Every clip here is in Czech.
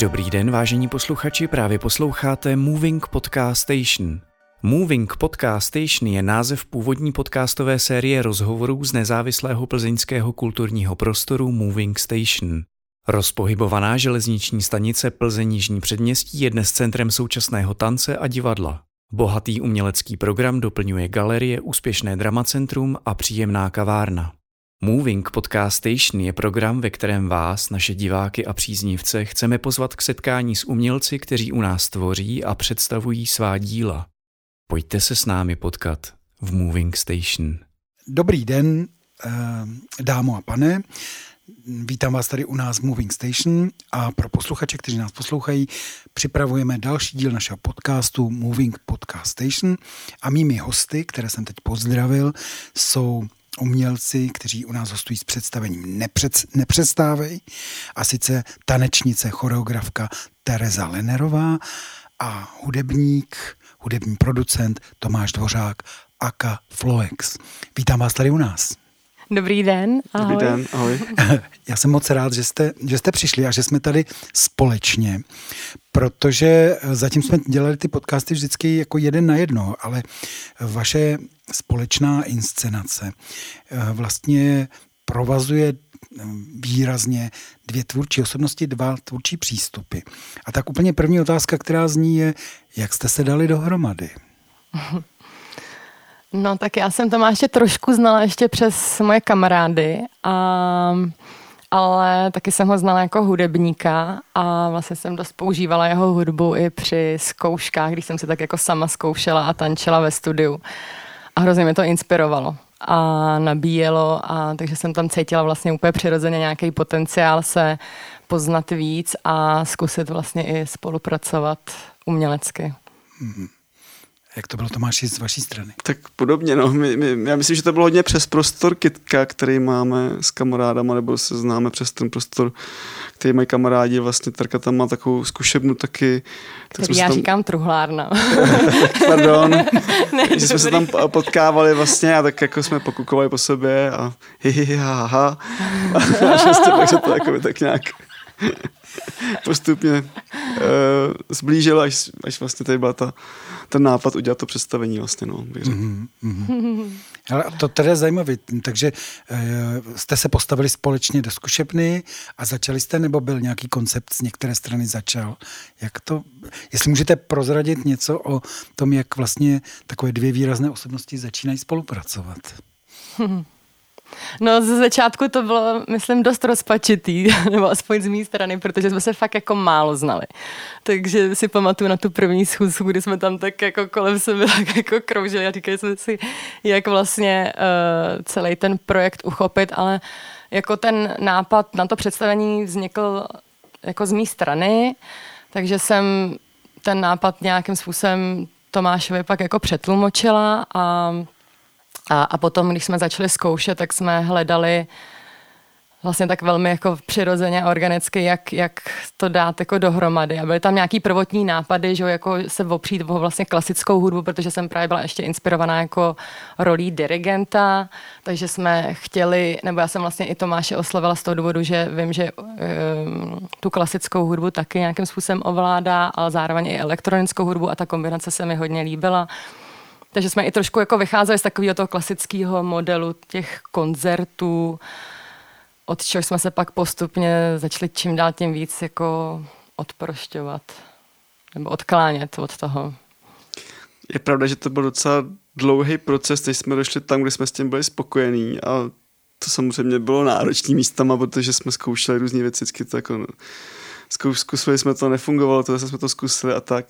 Dobrý den, vážení posluchači, právě posloucháte Moving Podcast Station. Moving Podcast Station je název původní podcastové série rozhovorů z nezávislého plzeňského kulturního prostoru Moving Station. Rozpohybovaná železniční stanice Plzeň Jižní předměstí je dnes centrem současného tance a divadla. Bohatý umělecký program doplňuje galerie, úspěšné dramacentrum a příjemná kavárna. Moving Podcast Station je program, ve kterém vás, naše diváky a příznivce, chceme pozvat k setkání s umělci, kteří u nás tvoří a představují svá díla. Pojďte se s námi potkat v Moving Station. Dobrý den, dámo a pane. Vítám vás tady u nás v Moving Station a pro posluchače, kteří nás poslouchají, připravujeme další díl našeho podcastu Moving Podcast Station a mými hosty, které jsem teď pozdravil, jsou umělci, kteří u nás hostují s představením Nepřestávej, a sice tanečnice, choreografka Tereza Lenerová a hudební producent Tomáš Dvořák aka Floex. Vítám vás tady u nás. Dobrý den, ahoj. Dobrý den, ahoj. Já jsem moc rád, že jste přišli a že jsme tady společně, protože zatím jsme dělali ty podcasty vždycky jako jeden na jedno, ale vaše společná inscenace vlastně provazuje výrazně dvě tvůrčí osobnosti, dva tvůrčí přístupy. A tak úplně první otázka, která zní, je, jak jste se dali dohromady? No tak já jsem Tomáše trošku znala ještě přes moje kamarády, ale taky jsem ho znala jako hudebníka a vlastně jsem dost používala jeho hudbu i při zkouškách, když jsem se tak jako sama zkoušela a tančila ve studiu. A hrozně mě to inspirovalo a nabíjelo, a takže jsem tam cítila vlastně úplně přirozeně nějaký potenciál se poznat víc a zkusit vlastně i spolupracovat umělecky. Mm-hmm. Jak to bylo, Tomáši, z vaší strany? Tak podobně, no. Já myslím, že to bylo hodně přes prostor Kytka, který máme s kamarádama, nebo se známe přes ten prostor, který mají kamarádi. Vlastně Tarka tam má takovou zkušebnu taky. Který já říkám Truhlárna. Pardon. Ne, že jsme se tam potkávali vlastně a tak jako jsme pokukovali po sobě a hihihaha. A šestě pak se to jako tak nějak postupně zblížilo, až vlastně tady byla ten nápad udělat to představení vlastně, no, bych řekl. Ale to teda je zajímavé, takže jste se postavili společně do zkušebny a začali jste, nebo byl nějaký koncept z některé strany začal? Jak to, jestli můžete prozradit něco o tom, jak vlastně takové dvě výrazné osobnosti začínají spolupracovat? No, ze začátku to bylo, myslím, dost rozpačitý, nebo aspoň z mé strany, protože jsme se fakt jako málo znali. Takže si pamatuju na tu první schůzku, kdy jsme tam tak jako kolem sebe tak jako kroužili a říkali jsme si, jak vlastně celý ten projekt uchopit, ale jako ten nápad na to představení vznikl jako z mé strany, takže jsem ten nápad nějakým způsobem Tomášovi pak jako přetlumočila a potom, když jsme začali zkoušet, tak jsme hledali vlastně tak velmi jako přirozeně, organicky, jak to dát jako dohromady. A byly tam nějaký prvotní nápady, že jako se opřít o vlastně klasickou hudbu, protože jsem právě byla ještě inspirovaná jako rolí dirigenta, takže jsme chtěli, nebo já jsem vlastně i Tomáše oslovila z toho důvodu, že vím, že tu klasickou hudbu taky nějakým způsobem ovládá, ale zároveň i elektronickou hudbu a ta kombinace se mi hodně líbila. Takže jsme i trošku jako vycházeli z takového toho klasického modelu těch koncertů, od čehož jsme se pak postupně začali čím dál tím víc jako odprošťovat nebo odklánět od toho. Je pravda, že to byl docela dlouhý proces, než jsme došli tam, kde jsme s tím byli spokojení, a to samozřejmě bylo náročný místama, protože jsme zkoušeli různý věci, to jako zkusili jsme to, nefungovalo to, zase jsme to zkusili a tak.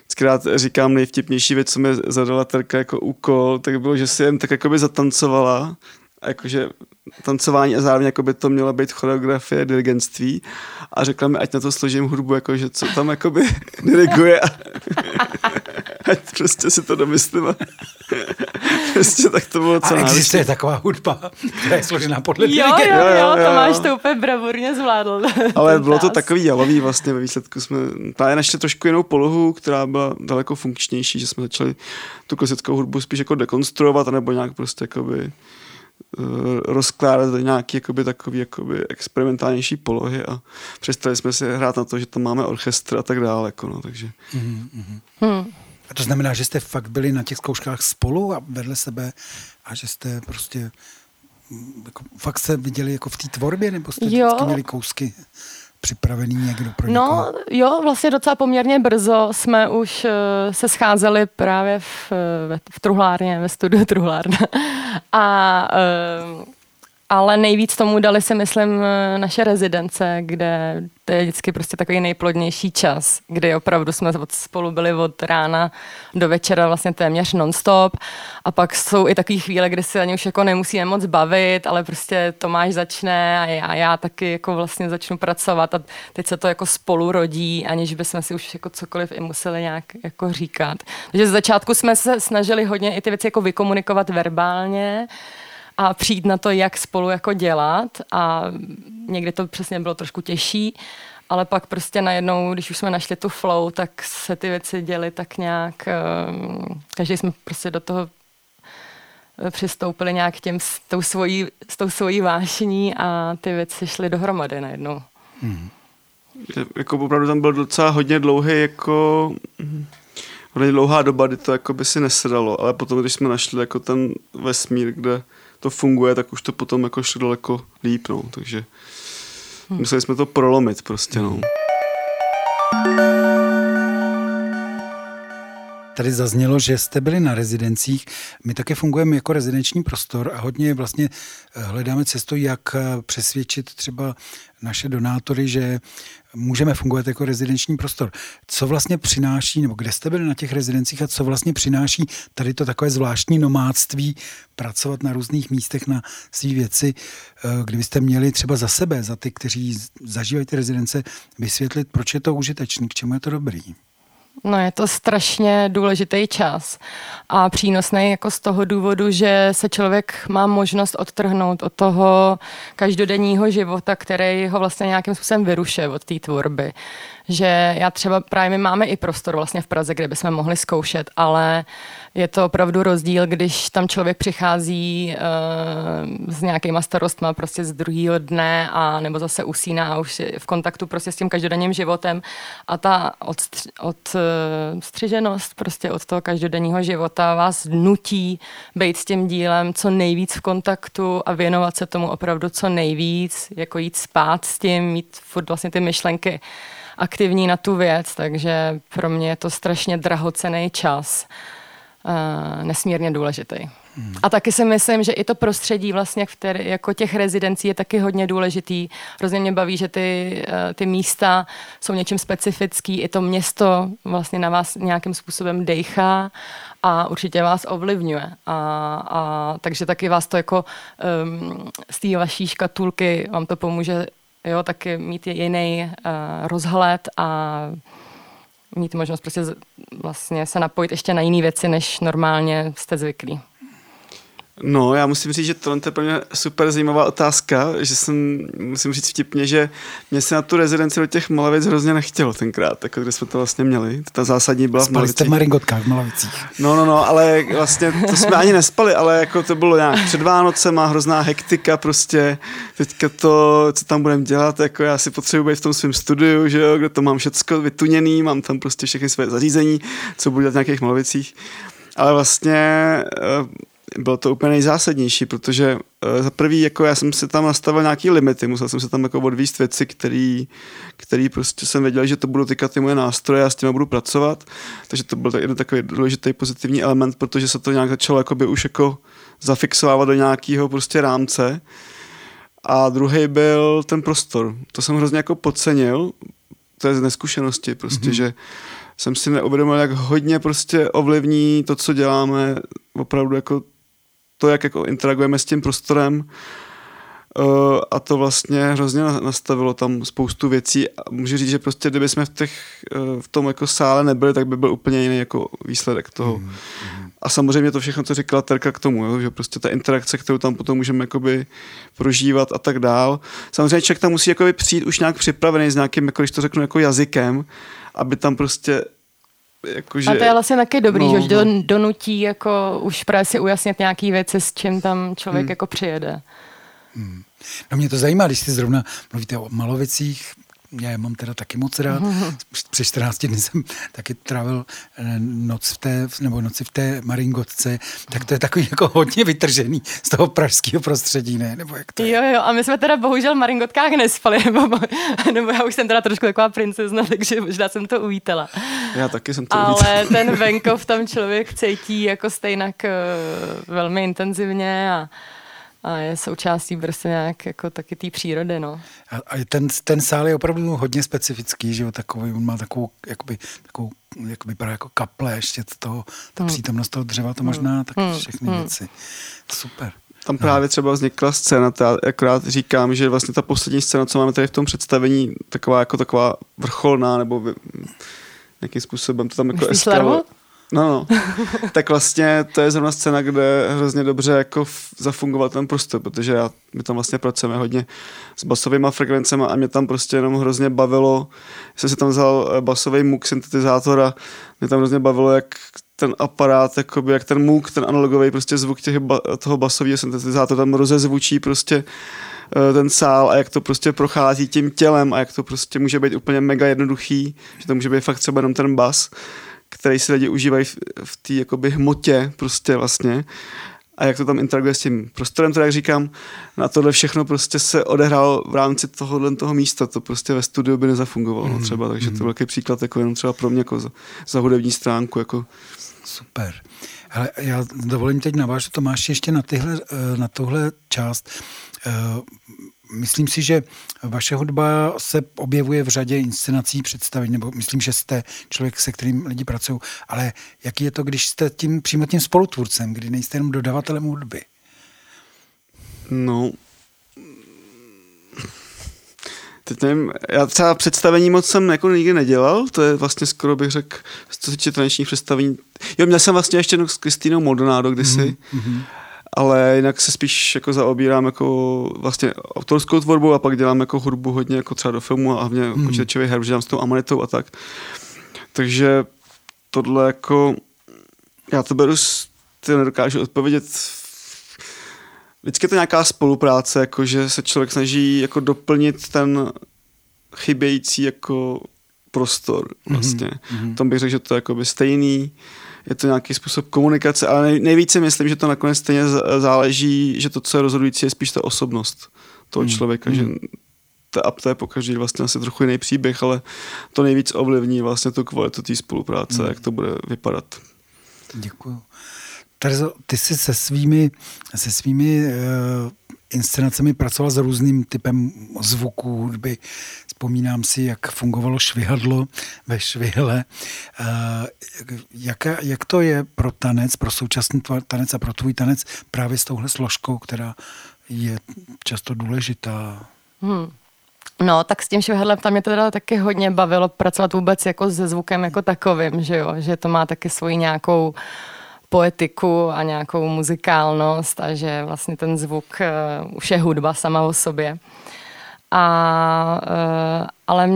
Vždyckrát říkám, nejvtipnější věc, co mi zadala Terka jako úkol, tak bylo, že si jen tak jakoby zatancovala, a jakože tancování a zároveň jakoby to měla být choreografie, dirigentství, a řekla mi, ať na to složím hudbu, jakože co tam jakoby diriguje, ať prostě si to domyslím. Prostě tak to bylo celá. A existuje taková hudba, která je složená podle dirigenta. Jo, Tomáš to úplně bravurně zvládl. Ale bylo to takový jalový vlastně, ve výsledku jsme právě našli trošku jinou polohu, která byla daleko funkčnější, že jsme začali tu klasickou hudbu spíš jako dekonstruovat, anebo nějak prostě jakoby rozkládat do nějaký jakoby, takový jakoby experimentálnější polohy a přestali jsme si hrát na to, že tam máme orchestr a tak dále. Jako, no, takže. A to znamená, že jste fakt byli na těch zkouškách spolu a vedle sebe a že jste prostě jako, fakt se viděli jako v té tvorbě, nebo jste vždycky měli kousky připravený někdo pro někoho? No jo, vlastně docela poměrně brzo jsme už se scházeli právě v Truhlárně, ve studiu Truhlárna. Ale nejvíc tomu dali si, myslím, naše rezidence, kde to je vždycky prostě takový nejplodnější čas, kdy opravdu jsme spolu byli od rána do večera vlastně téměř non-stop. A pak jsou i takové chvíle, kdy se ani už jako nemusíme moc bavit, ale prostě Tomáš začne a já taky jako vlastně začnu pracovat a teď se to jako spolu rodí, aniž bychom si už jako cokoliv i museli nějak jako říkat. Takže z začátku jsme se snažili hodně i ty věci jako vykomunikovat verbálně, a přijít na to, jak spolu jako dělat, a někdy to přesně bylo trošku těžší, ale pak prostě najednou, když už jsme našli tu flow, tak se ty věci děly tak nějak, každý jsme prostě do toho přistoupili nějak s tou svojí vášní a ty věci šly dohromady najednou. Jako opravdu tam byl docela hodně dlouhý jako... hodně dlouhá doba, kdy to jako by si nesedalo, ale potom, když jsme našli jako ten vesmír, kde to funguje, tak už to potom jako šlo daleko líp, no, takže museli jsme to prolomit prostě, no. Tady zaznělo, že jste byli na rezidencích. My také fungujeme jako rezidenční prostor a hodně vlastně hledáme cestu, jak přesvědčit třeba naše donátory, že můžeme fungovat jako rezidenční prostor. Co vlastně přináší, nebo kde jste byli na těch rezidencích a co vlastně přináší tady to takové zvláštní nomádství, pracovat na různých místech na svý věci, kdybyste měli třeba za sebe, za ty, kteří zažívají ty rezidence, vysvětlit, proč je to užitečný, k čemu je to dobrý? No, je to strašně důležitý čas a přínosný jako z toho důvodu, že se člověk má možnost odtrhnout od toho každodenního života, který ho vlastně nějakým způsobem vyrušuje od té tvorby. Že já třeba právě máme i prostor vlastně v Praze, kde bychom mohli zkoušet, ale je to opravdu rozdíl, když tam člověk přichází s nějakýma starostma prostě z druhého dne a nebo zase usíná a už v kontaktu prostě s tím každodenním životem a ta odstřiženost prostě od toho každodenního života vás nutí být s tím dílem co nejvíc v kontaktu a věnovat se tomu opravdu co nejvíc, jako jít spát s tím, mít furt vlastně ty myšlenky aktivní na tu věc, takže pro mě je to strašně drahocenný čas, nesmírně důležitý. A taky si myslím, že i to prostředí vlastně jako těch rezidencí je taky hodně důležitý. Hrozně mě baví, že ty místa jsou něčím specifický, i to město vlastně na vás nějakým způsobem dejchá a určitě vás ovlivňuje. A takže taky vás to jako z té vaší škatulky vám to pomůže, jo, taky mít jiný rozhled a mít možnost prostě vlastně se napojit ještě na jiné věci, než normálně jste zvyklí. No, já musím říct, že tohle je pro mě super zajímavá otázka, že jsem, musím říct vtipně, že mě se na tu rezidenci do těch Malovic hrozně nechtělo tenkrát, jako kde jsme to vlastně měli. Ta zásadní byla v Malovicích. Spali jste v Maringotkách v Malovicích. No, ale vlastně to jsme ani nespali, ale jako to bylo nějak před Vánocem a hrozná hektika prostě. Teďka to, co tam budeme dělat, jako já si potřebuji být v tom svém studiu, že jo, kde to mám všecko vytuněný, mám tam prostě všechny své zařízení, co budu dělat v nějakých Malovicích. Ale vlastně bylo to úplně nejzásadnější, protože za prvý jako já jsem se tam nastavil nějaký limity, musel jsem se tam jako odvíst věci, který prostě jsem věděl, že to budou tykat ty moje nástroje a s těma budu pracovat, takže to byl jeden takový důležitý pozitivní element, protože se to nějak začalo jakoby už jako zafixovávat do nějakého prostě rámce. A druhý byl ten prostor. To jsem hrozně jako podcenil, to je z neskušenosti prostě, že jsem si neuvědomil, jak hodně prostě ovlivní to, co děláme, opravdu jako to, jak jako interagujeme s tím prostorem, a to vlastně hrozně nastavilo tam spoustu věcí a můžu říct, že prostě kdyby jsme v tom jako sále nebyli, tak by byl úplně jiný jako výsledek toho. A samozřejmě to všechno, co říkala Terka k tomu, jo, že prostě ta interakce, kterou tam potom můžeme jakoby prožívat a tak dál. Samozřejmě člověk tam musí jakoby přijít už nějak připravený s nějakým, jako když to řeknu, jako jazykem, aby tam prostě jakože... A to je vlastně taky dobrý, že donutí jako už právě si ujasnit nějaký věci, s čím tam člověk jako přijede. Hmm. No mě to zajímá, když jste zrovna mluvíte o Malovicích, já je mám teda taky moc rád. Před 14 dny jsem taky trávil noci v té Maringotce, tak to je takový jako hodně vytržený z toho pražského prostředí, ne? Nebo jak to je? Jo, a my jsme teda bohužel v Maringotkách nespali, nebo já už jsem teda trošku taková princezna, takže možná jsem to uvítala. Já taky jsem to uvítala. Ale ten venkov tam člověk cítí jako stejnak velmi intenzivně a je součástí prostě nějak jako taky té přírody, no. A ten sál je opravdu hodně specifický, že jo, takový, on má takovou vypadá jako kaple, ještě toho, ta přítomnost toho dřeva, to možná tak všechny věci. Super. Tam právě třeba vznikla scéna, já akorát říkám, že vlastně ta poslední scéna, co máme tady v tom představení, taková vrcholná, nebo nějakým způsobem to tam jako eskaluje. No. Tak vlastně to je zrovna scéna, kde hrozně dobře jako zafungoval ten prostor, protože my tam vlastně pracujeme hodně s basovými frekvencemi a mě tam prostě jenom hrozně bavilo, jsem si tam vzal basový Moog syntetizátor a mě tam hrozně bavilo, jak ten aparát, jakoby, jak ten Moog, ten analogový prostě zvuk toho basového syntetizátora tam rozezvučí prostě ten sál a jak to prostě prochází tím tělem a jak to prostě může být úplně mega jednoduchý, že to může být fakt třeba jenom ten bas, který si lidi užívají v té jakoby hmotě prostě vlastně a jak to tam interaguje s tím prostorem, to jak říkám, na tohle všechno prostě se odehrál v rámci toho místa, to prostě ve studiu by nezafungovalo třeba, takže to byl velký příklad jako jenom třeba pro mě jako za hudební stránku. Jako. Super. Hele, já dovolím teď navážu, Tomáši, ještě na tuhle část. Myslím si, že vaše hudba se objevuje v řadě inscenací, představení, nebo myslím, že jste člověk, se kterým lidi pracují, ale jaký je to, když jste přímo tím spolutvůrcem, kdy nejste jenom dodavatelem hudby? No, teď nevím, já třeba představení moc jsem jako nikdy nedělal, to je vlastně skoro bych řekl, co se týče tanečních představení. Jo, měl jsem vlastně ještě jednou s Kristinou Maldonado kdysi, ale jinak se spíš jako zaobírám jako vlastně autorskou tvorbu a pak dělám jako hudbu hodně jako třeba do filmu a hlavně počítačových her, že dělám s tou Amanitou a tak. Takže tohle jako já to beru, ty nedokážu odpovědět. Vždycky je to nějaká spolupráce, jako že se člověk snaží jako doplnit ten chybějící jako prostor vlastně. Tam bych řekl, že to je jakoby stejný. Je to nějaký způsob komunikace, ale nejvíc si myslím, že to nakonec stejně záleží, že to, co je rozhodující, je spíš ta osobnost toho člověka, že to je pokaždý vlastně asi trochu jiný příběh, ale to nejvíc ovlivní vlastně tu kvalitu té spolupráce, jak to bude vypadat. Děkuju. Terezo, ty jsi se svými inscenacemi pracoval s různým typem zvuků, hudby. Vzpomínám si, jak fungovalo švihadlo ve Švihle. Jak to je pro tanec, pro současný tanec a pro tvůj tanec právě s touhle složkou, která je často důležitá? No, tak s tím švihadlem tam mě to teda taky hodně bavilo pracovat vůbec jako se zvukem jako takovým, že jo? Že to má taky svoji nějakou poetiku a nějakou muzikálnost a že vlastně ten zvuk už je hudba sama o sobě. Ale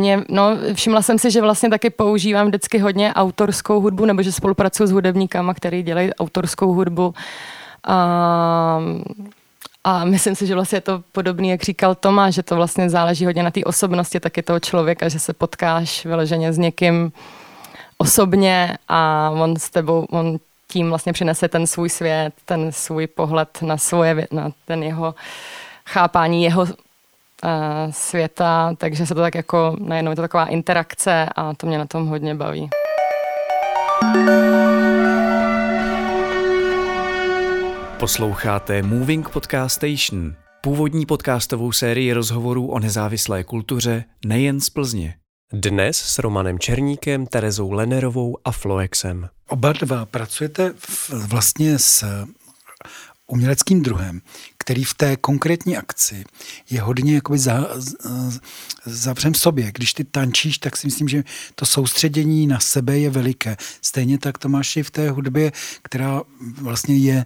všimla jsem si, že vlastně taky používám vždycky hodně autorskou hudbu, nebo že spolupracuju s hudebníkama, který dělají autorskou hudbu. A myslím si, že vlastně je to podobné, jak říkal Tomáš, že to vlastně záleží hodně na té osobnosti taky toho člověka, že se potkáš vyloženě s někým osobně a on s tebou, on tím vlastně přinese ten svůj svět, ten svůj pohled na ten jeho chápání jeho světa, takže se to tak jako najednou je to taková interakce a to mě na tom hodně baví. Posloucháte Moving Podcast Station, původní podcastovou sérii rozhovorů o nezávislé kultuře nejen z Plzně. Dnes s Romanem Černíkem, Terezou Lenerovou a Floexem. Oba dva pracujete vlastně s uměleckým druhem, který v té konkrétní akci je hodně jakoby zavřen v sobě. Když ty tančíš, tak si myslím, že to soustředění na sebe je veliké. Stejně tak to máš i v té hudbě, která vlastně je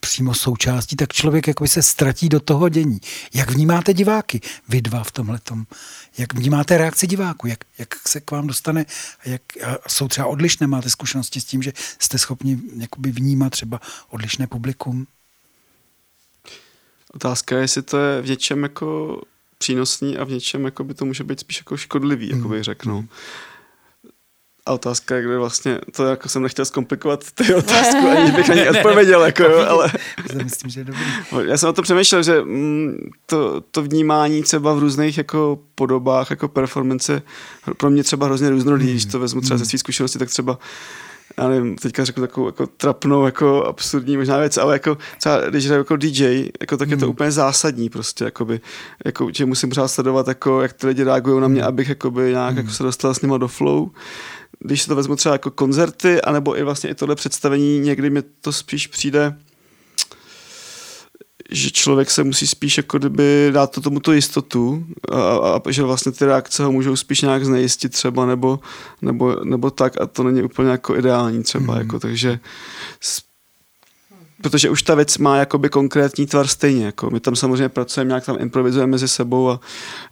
přímo součástí, tak člověk jakoby se ztratí do toho dění. Jak vnímáte diváky? Vy dva v tomhletom. Jak vnímáte reakci diváků? Jak se k vám dostane? A jsou třeba odlišné? Máte zkušenosti s tím, že jste schopni jakoby vnímat třeba odlišné publikum? Otázka je, jestli to je v něčem jako přínosný a v něčem jako by to může být spíš jako škodlivý, jako bych řekl. A otázka je, kde vlastně, to jako jsem nechtěl zkomplikovat ty otázku, ani bych na ní odpověděl, jako jo, ale... Myslím, že je dobrý. Já jsem o to přemýšlel, že to vnímání třeba v různých jako podobách, jako performance, pro mě třeba hrozně různorodý, když to vezmu třeba ze svých zkušenosti, tak třeba já nevím, teďka řeknu takovou jako trapnou, jako absurdní možná věc, ale jako třeba, když hraju jako DJ, jako tak je to úplně zásadní prostě, jakoby, jako, že musím pořád sledovat, jako, jak ty lidi reagují na mě, abych jakoby, nějak jako se dostal s nima do flow. Když se to vezmu třeba jako koncerty, anebo i vlastně i tohle představení, někdy mi to spíš přijde, že člověk se musí spíš jako kdyby dát tomuto jistotu a že vlastně ty reakce ho můžou spíš nějak znejistit třeba nebo tak a to není úplně jako ideální třeba jako takže protože už ta věc má jakoby konkrétní tvar stejně jako my tam samozřejmě pracujeme nějak tam improvizujeme mezi sebou a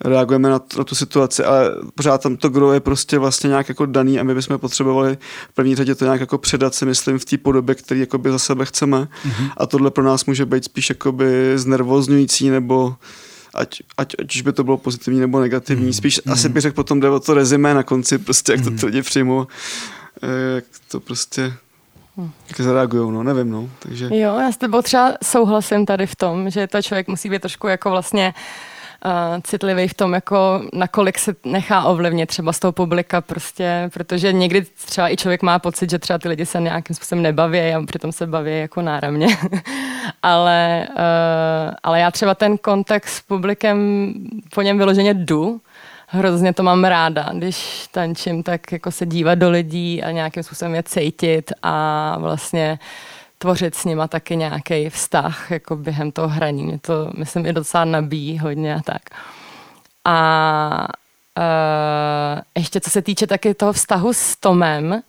reagujeme na tu situaci ale pořád tam to gro je prostě vlastně nějak jako daný a my bychom potřebovali v první řadě to nějak jako předat si myslím v té podobě, který jakoby za sebe chceme a tohle pro nás může být spíš jakoby znervozňující nebo ať už by to bylo pozitivní nebo negativní spíš asi bych řekl potom jde o to rezimé na konci prostě jak to lidi přijmou jak to prostě jak zareagujou, nevím. Takže... Jo, já s tebou třeba souhlasím tady v tom, že to člověk musí být trošku jako vlastně citlivý v tom, jako nakolik se nechá ovlivnit třeba z toho publika prostě, protože někdy třeba i člověk má pocit, že třeba ty lidi se nějakým způsobem nebaví a přitom se baví jako náramně. ale já třeba ten kontakt s publikem po něm vyloženě jdu. Hrozně to mám ráda, když tančím, tak jako se dívat do lidí a nějakým způsobem je cítit a vlastně tvořit s nima taky nějaký vztah jako během toho hraní. Mě to, myslím, i docela nabíjí hodně a tak. A ještě co se týče taky toho vztahu s Tomem,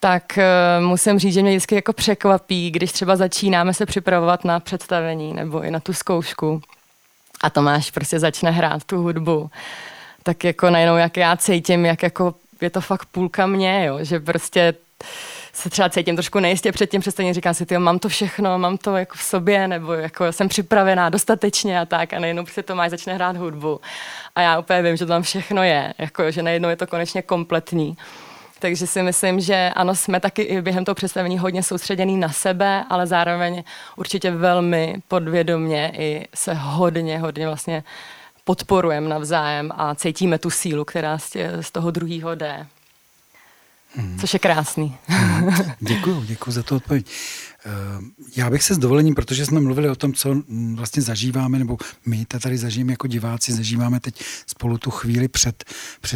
tak musím říct, že mě vždycky jako překvapí, když třeba začínáme se připravovat na představení nebo i na tu zkoušku a Tomáš prostě začne hrát tu hudbu. Tak jako najednou, jak já cítím, jak jako je to fakt půlka mě, jo? Že prostě se třeba cítím trošku nejistě předtím, přesně říkám si, tyjo, mám to všechno, mám to jako v sobě, nebo jako jsem připravená dostatečně a tak a najednou prostě Tomáš začne hrát hudbu a já úplně vím, že to tam všechno je, jako, že najednou je to konečně kompletní. Takže si myslím, že ano, jsme taky i během toho představení hodně soustředěný na sebe, ale zároveň určitě velmi podvědomně i se hodně vlastně podporujeme navzájem a cítíme tu sílu, která z toho druhého jde. Což je krásný. Děkuju za tu odpověď. Já bych se s dovolením, protože jsme mluvili o tom, co vlastně zažíváme, nebo my tady zažijeme jako diváci, zažíváme teď spolu tu chvíli před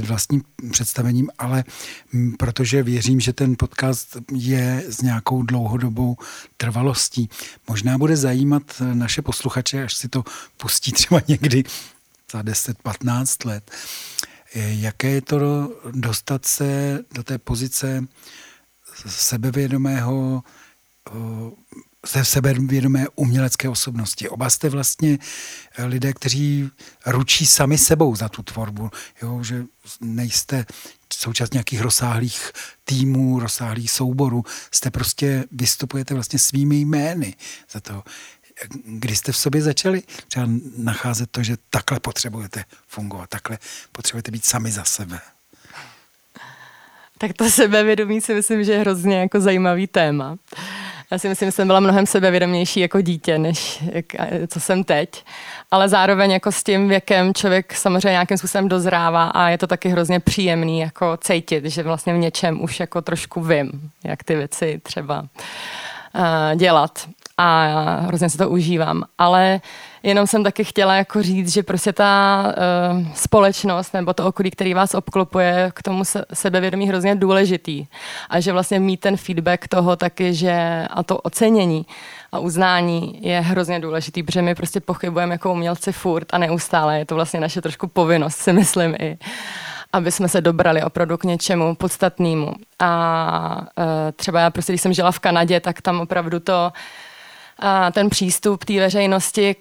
vlastním představením, ale protože věřím, že ten podcast je s nějakou dlouhodobou trvalostí. Možná bude zajímat naše posluchače, až si to pustí třeba někdy za 10-15 let. Jaké je to dostat se do té pozice sebevědomého, sebevědomé umělecké osobnosti? Oba jste vlastně lidé, kteří ručí sami sebou za tu tvorbu, jo? Že nejste součást nějakých rozsáhlých týmů, rozsáhlých souborů, jste prostě, vystupujete vlastně svými jmény za to. Kdy jste v sobě začali třeba nacházet to, že takhle potřebujete fungovat, takhle potřebujete být sami za sebe? Tak to sebevědomí si myslím, že je hrozně jako zajímavý téma. Já si myslím, že jsem byla mnohem sebevědomější jako dítě, než co jsem teď. Ale zároveň jako s tím věkem člověk samozřejmě nějakým způsobem dozrává a je to taky hrozně příjemný jako cítit, že vlastně v něčem už jako trošku vím, jak ty věci třeba dělat. A hrozně se to užívám, ale Jenom jsem taky chtěla jako říct, že prostě ta společnost nebo to okolí, který vás obklopuje, k tomu sebevědomí hrozně důležitý. A že vlastně mít ten feedback toho taky, že a to ocenění a uznání je hrozně důležitý, protože my prostě pochybujeme jako umělci furt a neustále. Je to vlastně naše trošku povinnost, si myslím i, aby jsme se dobrali opravdu k něčemu podstatnému. A třeba já prostě, když jsem žila v Kanadě, tak tam opravdu to a ten přístup té veřejnosti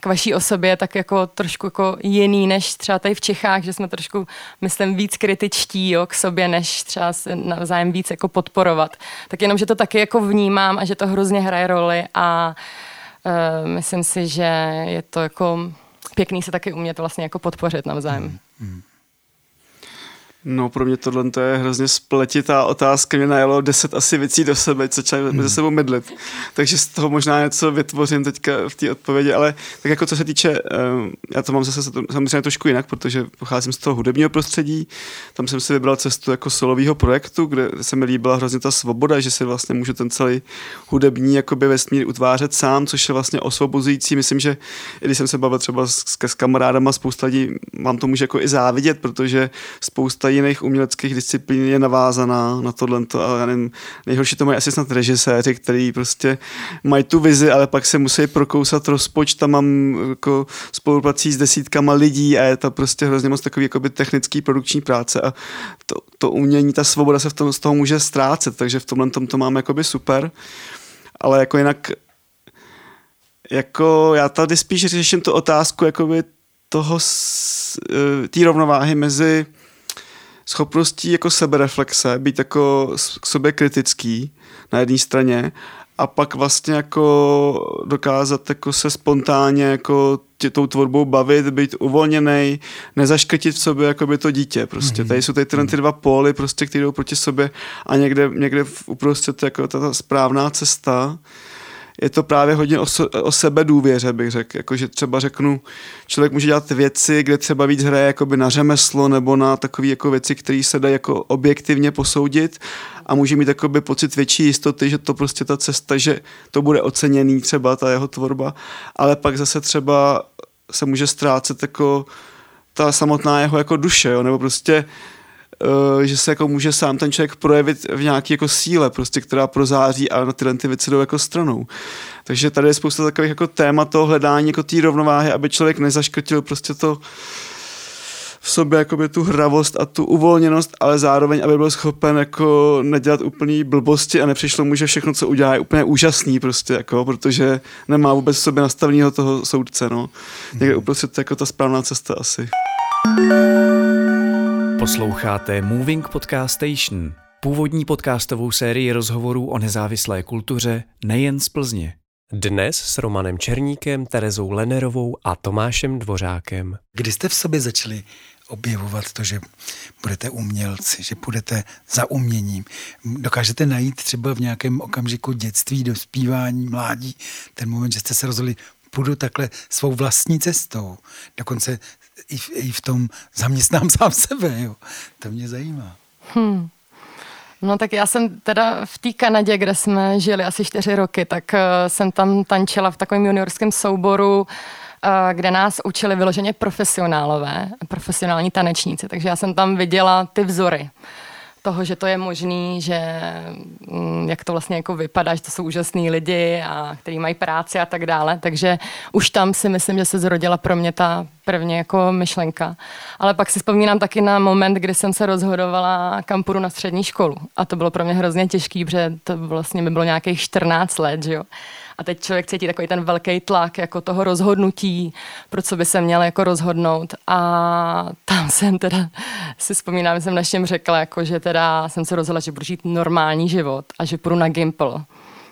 k vaší osobě tak jako trošku jako jiný než třeba tady v Čechách, že jsme trošku, myslím, víc kritičtí k sobě, než třeba navzájem víc jako podporovat. Tak jenom, že to taky jako vnímám a že to hrozně hraje roli a myslím si, že je to jako pěkný se taky umět vlastně jako podpořit navzájem. No, pro mě tohle je hrozně spletitá otázka. Mě najelo 10 asi věcí do sebe, co začali mezi sebou mydlit. Takže z toho možná něco vytvořím teďka v té odpovědi, ale tak jako co se týče, já to mám zase samozřejmě trošku jinak, protože pocházím z toho hudebního prostředí. Tam jsem si vybral cestu jako solového projektu, kde se mi líbila hrozně ta svoboda, že si vlastně můžu ten celý hudební jakoby vesmír utvářet sám, což je vlastně osvobozující. Myslím, že i když jsem se bavil třeba s kamarádama, spousta lidí mám to může jako i závidět, protože spousta jiných uměleckých disciplín je navázaná na tohle, ale já nevím, nejhorší to mají asi snad režiséři, který prostě mají tu vizi, ale pak se musí prokousat rozpočet, tam mám jako spoluprací s 10 lidí a je to prostě hrozně moc takový jakoby technický produkční práce a to umění, ta svoboda se z toho může ztrácet, takže v tomhle to mám jakoby super, ale jako jinak jako já tady spíš řeším tu otázku jakoby toho té rovnováhy mezi schopností jako sebereflexe, být jako k sobě kritický na jedné straně a pak vlastně jako dokázat jako se spontánně jako tou tvorbou bavit, být uvolněnej, nezaškrtit v sobě jakoby to dítě prostě. Tady jsou ty dva póly prostě, které jdou proti sobě a někde uprostřed jako ta správná cesta. Je to právě hodně o sebedůvěře, bych řekl. Jakože třeba řeknu, člověk může dělat věci, kde třeba víc hraje jakoby na řemeslo nebo na takové jako věci, které se dají jako objektivně posoudit a může mít jakoby pocit větší jistoty, že to prostě ta cesta, že to bude oceněný třeba ta jeho tvorba, ale pak zase třeba se může ztrácet jako ta samotná jeho jako duše, jo? Nebo prostě že se jako může sám ten člověk projevit v nějaké jako síle, prostě, která prozáří a na tyhle ty věci jdou jako stranou. Takže tady je spousta takových jako témat toho hledání jako té rovnováhy, aby člověk nezaškrtil prostě to v sobě jakoby tu hravost a tu uvolněnost, ale zároveň, aby byl schopen jako nedělat úplný blbosti a nepřišlo mu, že všechno, co udělá, je úplně úžasný prostě, jako, protože nemá vůbec v sobě nastaveného toho soudce. No. Někde uprostřed jako ta správná cesta asi. Posloucháte Moving Podcast Station, původní podcastovou sérii rozhovorů o nezávislé kultuře nejen z Plzně. Dnes s Romanem Černíkem, Terezou Lenerovou a Tomášem Dvořákem. Kdy jste v sobě začali objevovat to, že budete umělci, že budete za uměním? Dokážete najít třeba v nějakém okamžiku dětství, dospívání, mládí, ten moment, že jste se rozhodli, půjdu takhle svou vlastní cestou, dokonce i v tom zaměstnám sám sebe, jo. To mě zajímá. No tak já jsem teda v té Kanadě, kde jsme žili asi 4 roky, tak jsem tam tančila v takovém juniorském souboru, kde nás učili vyloženě profesionální tanečníci, takže já jsem tam viděla ty vzory toho, že to je možný, že jak to vlastně jako vypadá, že to jsou úžasný lidi, a kteří mají práci a tak dále. Takže už tam si myslím, že se zrodila pro mě ta první jako myšlenka. Ale pak si vzpomínám taky na moment, kdy jsem se rozhodovala, kam půjdu na střední školu. A to bylo pro mě hrozně těžký, protože to vlastně by bylo nějakých 14 let, že jo. A teď člověk cítí takový ten velký tlak jako toho rozhodnutí, pro co by se měl jako rozhodnout. A tam jsem teda, si vzpomínám, že jsem našim řekla, jako, že teda jsem se rozhodla, že budu žít normální život a že půjdu na gympl.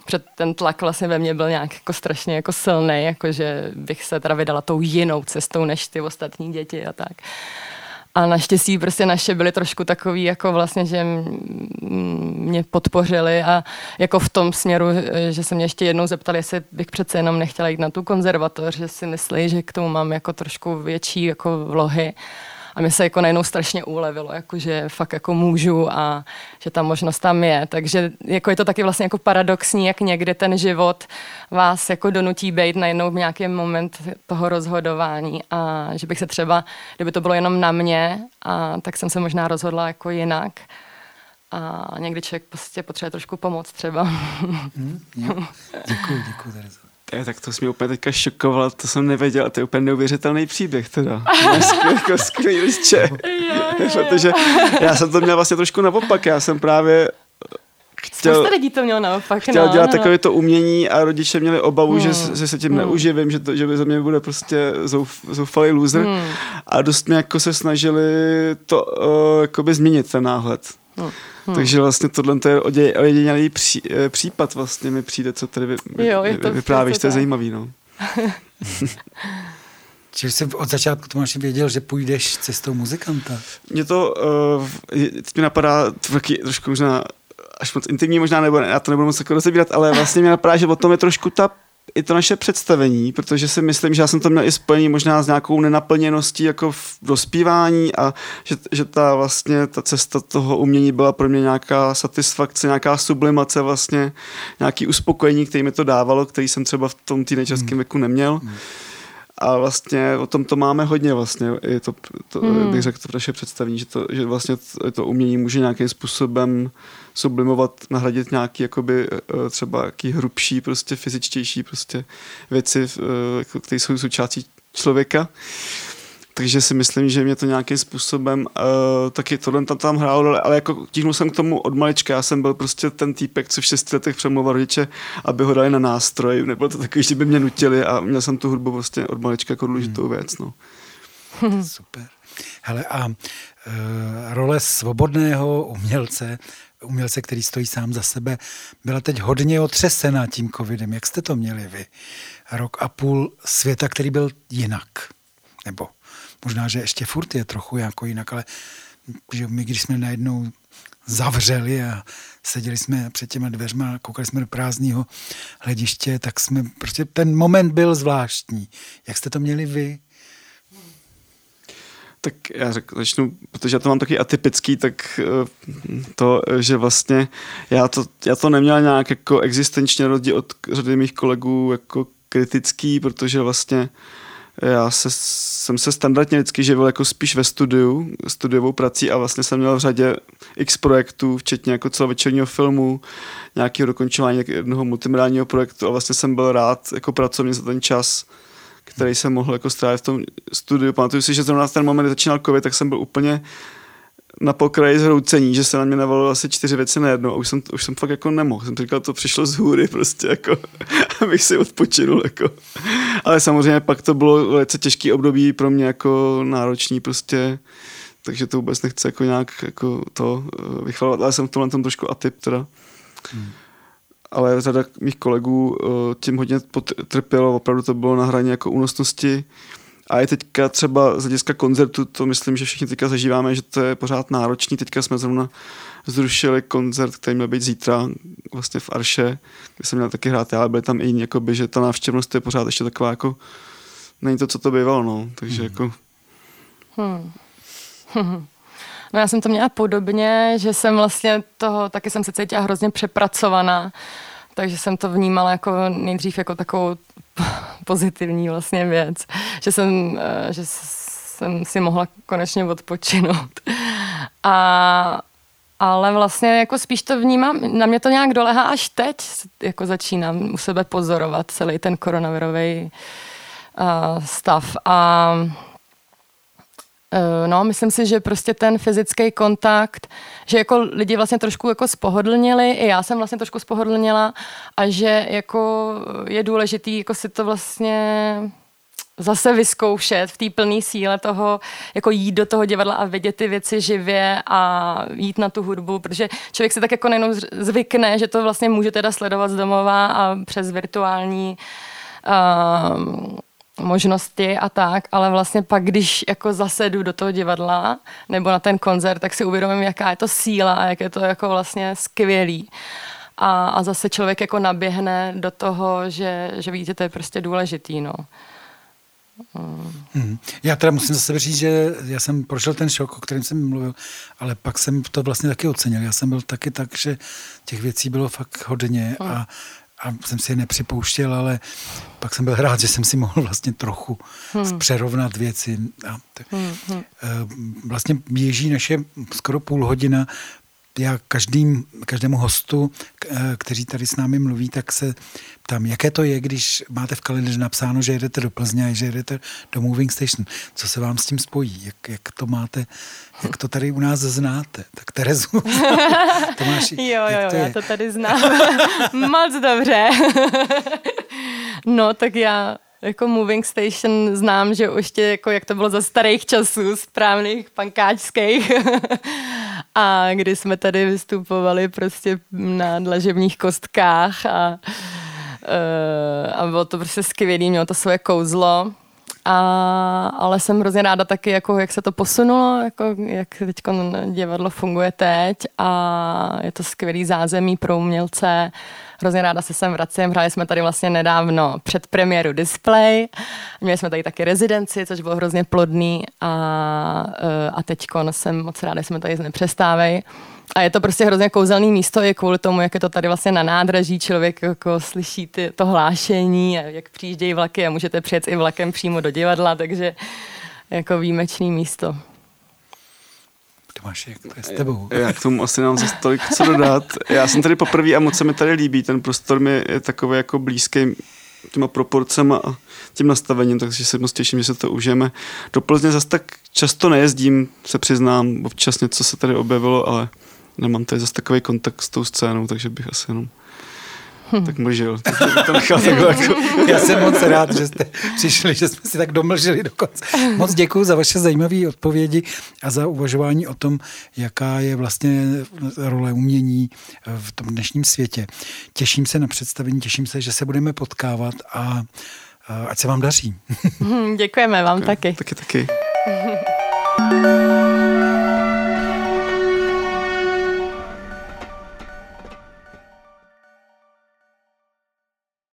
Protože ten tlak vlastně ve mně byl nějak jako strašně jako silný, jako že bych se teda vydala tou jinou cestou než ty ostatní děti a tak. A naštěstí prostě naše byly trošku takový, jako vlastně, že mě podpořili a jako v tom směru, že se mě ještě jednou zeptali, jestli bych přece jenom nechtěla jít na tu konzervatoř, že si myslí, že k tomu mám jako trošku větší jako vlohy. a mi se jako najednou strašně ulevilo, jako že fakt jako můžu a že ta možnost tam je. Takže jako je to taky vlastně jako paradoxní, jak někde ten život vás jako donutí být najednou v nějaký moment toho rozhodování a že bych se třeba, kdyby to bylo jenom na mě, a tak jsem se možná rozhodla jako jinak. A někdy člověk prostě potřebuje trošku pomoc třeba. Děkuji, Terezo. Tak to jsi mě úplně teďka šokovala, to jsem nevěděla, to je úplně neuvěřitelný příběh teda. Skvělý listče. Protože já jsem to měla vlastně trošku naopak, já jsem právě spousta lidí to mělo naopak. Chtěl dělat takové to umění a rodiče měli obavu, že se tím neuživím, že za mě bude prostě zoufalý loser. A dost mě jako se snažili to jakoby změnit ten náhled. Takže vlastně tohle to je ojedinělý případ vlastně mi přijde, co tady vyprávíš, to je zajímavý, no. Čili jsi od začátku, Tomáši, věděl, že půjdeš cestou muzikanta? Mně to teď mi napadá trošku možná až moc intimní možná, nebo já to nebudu moc jako rozebírat, ale vlastně mi napadá, že o tom je trošku i to naše představení, protože si myslím, že já jsem to měl i spojený možná s nějakou nenaplněností jako v dospívání a že ta vlastně ta cesta toho umění byla pro mě nějaká satisfakce, nějaká sublimace vlastně, nějaký uspokojení, který mi to dávalo, který jsem třeba v tom teenagerském věku neměl. A vlastně o tom to máme hodně vlastně, je to bych řekl, to naše představení, že vlastně to umění může nějakým způsobem sublimovat, nahradit nějaký jakoby třeba nějaký hrubší, prostě fyzičtější prostě věci, které jsou součástí člověka. Takže si myslím, že mě to nějakým způsobem taky tohle tam hrálo, ale jako tíhnul jsem k tomu od malička. Já jsem byl prostě ten týpek, co v 6 letech přemlouval rodiče, aby ho dali na nástroj. Nebylo to takový, že by mě nutili a měl jsem tu hudbu prostě od malička jako důležitou věc. No. Super. Hele, a role svobodného umělce, který stojí sám za sebe, byla teď hodně otřesena tím covidem. Jak jste to měli vy? Rok a půl světa, který byl jinak. Nebo možná, že ještě furt je trochu jako jinak, ale že my, když jsme najednou zavřeli a seděli jsme před těma dveřma a koukali jsme do prázdného hlediště, tak jsme prostě ten moment byl zvláštní. Jak jste to měli vy? Tak já začnu, protože já to mám taky atypický, tak to, že vlastně já to neměla nějak jako existenčně rozdíl od řady mých kolegů jako kritický, protože vlastně já jsem se standardně vždycky živil jako spíš ve studiu, studiovou prací a vlastně jsem měl v řadě x projektů, včetně jako celovečerního filmu, nějakého dokončování jednoho multimediálního projektu a vlastně jsem byl rád jako pracovně za ten čas, který jsem mohl jako strávit v tom studiu. Pamatuju si, že zrovna v ten moment, kdy začínal covid, tak jsem byl úplně na pokraji zhroucení, že se na mě navalilo asi 4 věci najednou a už jsem fakt jako nemohl. Jsem říkal, to přišlo z hůry prostě jako, abych si odpočinul jako. Ale samozřejmě pak to bylo velice těžký období pro mě jako náročný prostě, takže to vůbec nechci jako nějak jako to vychvalovat, ale jsem v tomhle trošku atyp teda. Ale řada mých kolegů tím hodně trpělo, opravdu to bylo na hraně jako únosnosti. A i teďka třeba z hlediska koncertu, to myslím, že všichni teďka zažíváme, že to je pořád náročný. Teďka jsme zrovna zrušili koncert, který měl být zítra vlastně v Arše, kde jsem měl taky hrát já, ale byli tam i jiní, jakoby, že ta návštěvnost je pořád ještě taková jako, není to, co to bývalo, no. Takže jako... No já jsem to měla podobně, že jsem vlastně toho, taky jsem se cítila hrozně přepracovaná, takže jsem to vnímala jako nejdřív jako takovou pozitivní vlastně věc, že jsem si mohla konečně odpočinout. Ale vlastně jako spíš to vnímám, na mě to nějak dolehá až teď, jako začínám u sebe pozorovat celý ten koronavirový stav a no, myslím si, že prostě ten fyzický kontakt, že jako lidi vlastně trošku jako spohodlnili, i já jsem vlastně trošku spohodlnila a že jako je důležitý jako si to vlastně zase vyzkoušet v té plné síle toho, jako jít do toho divadla a vidět ty věci živě a jít na tu hudbu, protože člověk si tak jako nejenom zvykne, že to vlastně může teda sledovat z domova a přes virtuální možnosti a tak, ale vlastně pak, když jako zase jdu do toho divadla nebo na ten koncert, tak si uvědomím, jaká je to síla a jak je to jako vlastně skvělý. A zase člověk jako naběhne do toho, že ví, že to je prostě důležitý, no. Já teda musím za sebe říct, že já jsem prošel ten šok, o kterém jsem mluvil, ale pak jsem to vlastně taky ocenil. Já jsem byl taky tak, že těch věcí bylo fakt hodně a jsem si je nepřipouštěl, ale pak jsem byl rád, že jsem si mohl vlastně trochu přerovnat věci. Vlastně běží naše skoro půl hodina. Já každému hostu, kteří tady s námi mluví, tak se ptám, jaké to je, když máte v kalendáři napsáno, že jedete do Plzně a že jedete do Moving Station. Co se vám s tím spojí? Jak to máte? Jak to tady u nás znáte? Tak Terezu, Tomáši, jo, to já to tady znám. Moc dobře. No, tak já jako Moving Station znám, že ještě jako jak to bylo za starých časů, správných pankáčských. A kdy jsme tady vystupovali prostě na dlažebních kostkách a bylo to prostě skvělý, mělo to svoje kouzlo. Ale jsem hrozně ráda taky, jako, jak se to posunulo, jako, jak teďko divadlo funguje teď a je to skvělý zázemí pro umělce. Hrozně ráda se sem vracím. Hráli jsme tady vlastně nedávno před premiéru Display. Měli jsme tady taky rezidenci, což bylo hrozně plodný a teďko jsem moc ráda, jsme tady Nepřestávej. A je to prostě hrozně kouzelný místo, je kvůli tomu, jak je to tady vlastně na nádraží, člověk jako slyší to hlášení, jak přijíždějí vlaky a můžete přijet i vlakem přímo do divadla, takže jako výjimečný místo. Tomáš, jak to je s tebou? Já k tomu asi nemám zase tolik co dodat. Já jsem tady poprvé a moc se mi tady líbí, ten prostor mi je takový jako blízký těma proporcema a tím nastavením, takže se moc těším, že se to užijeme. Do Plzně zase tak často nejezdím, se přiznám, občas něco se tady objevilo, ale nemám tady zase takový kontakt s tou scénou, takže bych asi jenom tak mlžil. Já jsem moc rád, že jste přišli, že jsme si tak domlžili dokonce. Moc děkuju za vaše zajímavé odpovědi a za uvažování o tom, jaká je vlastně role umění v tom dnešním světě. Těším se na představení, těším se, že se budeme potkávat a ať se vám daří. Děkujeme vám taky. Taky.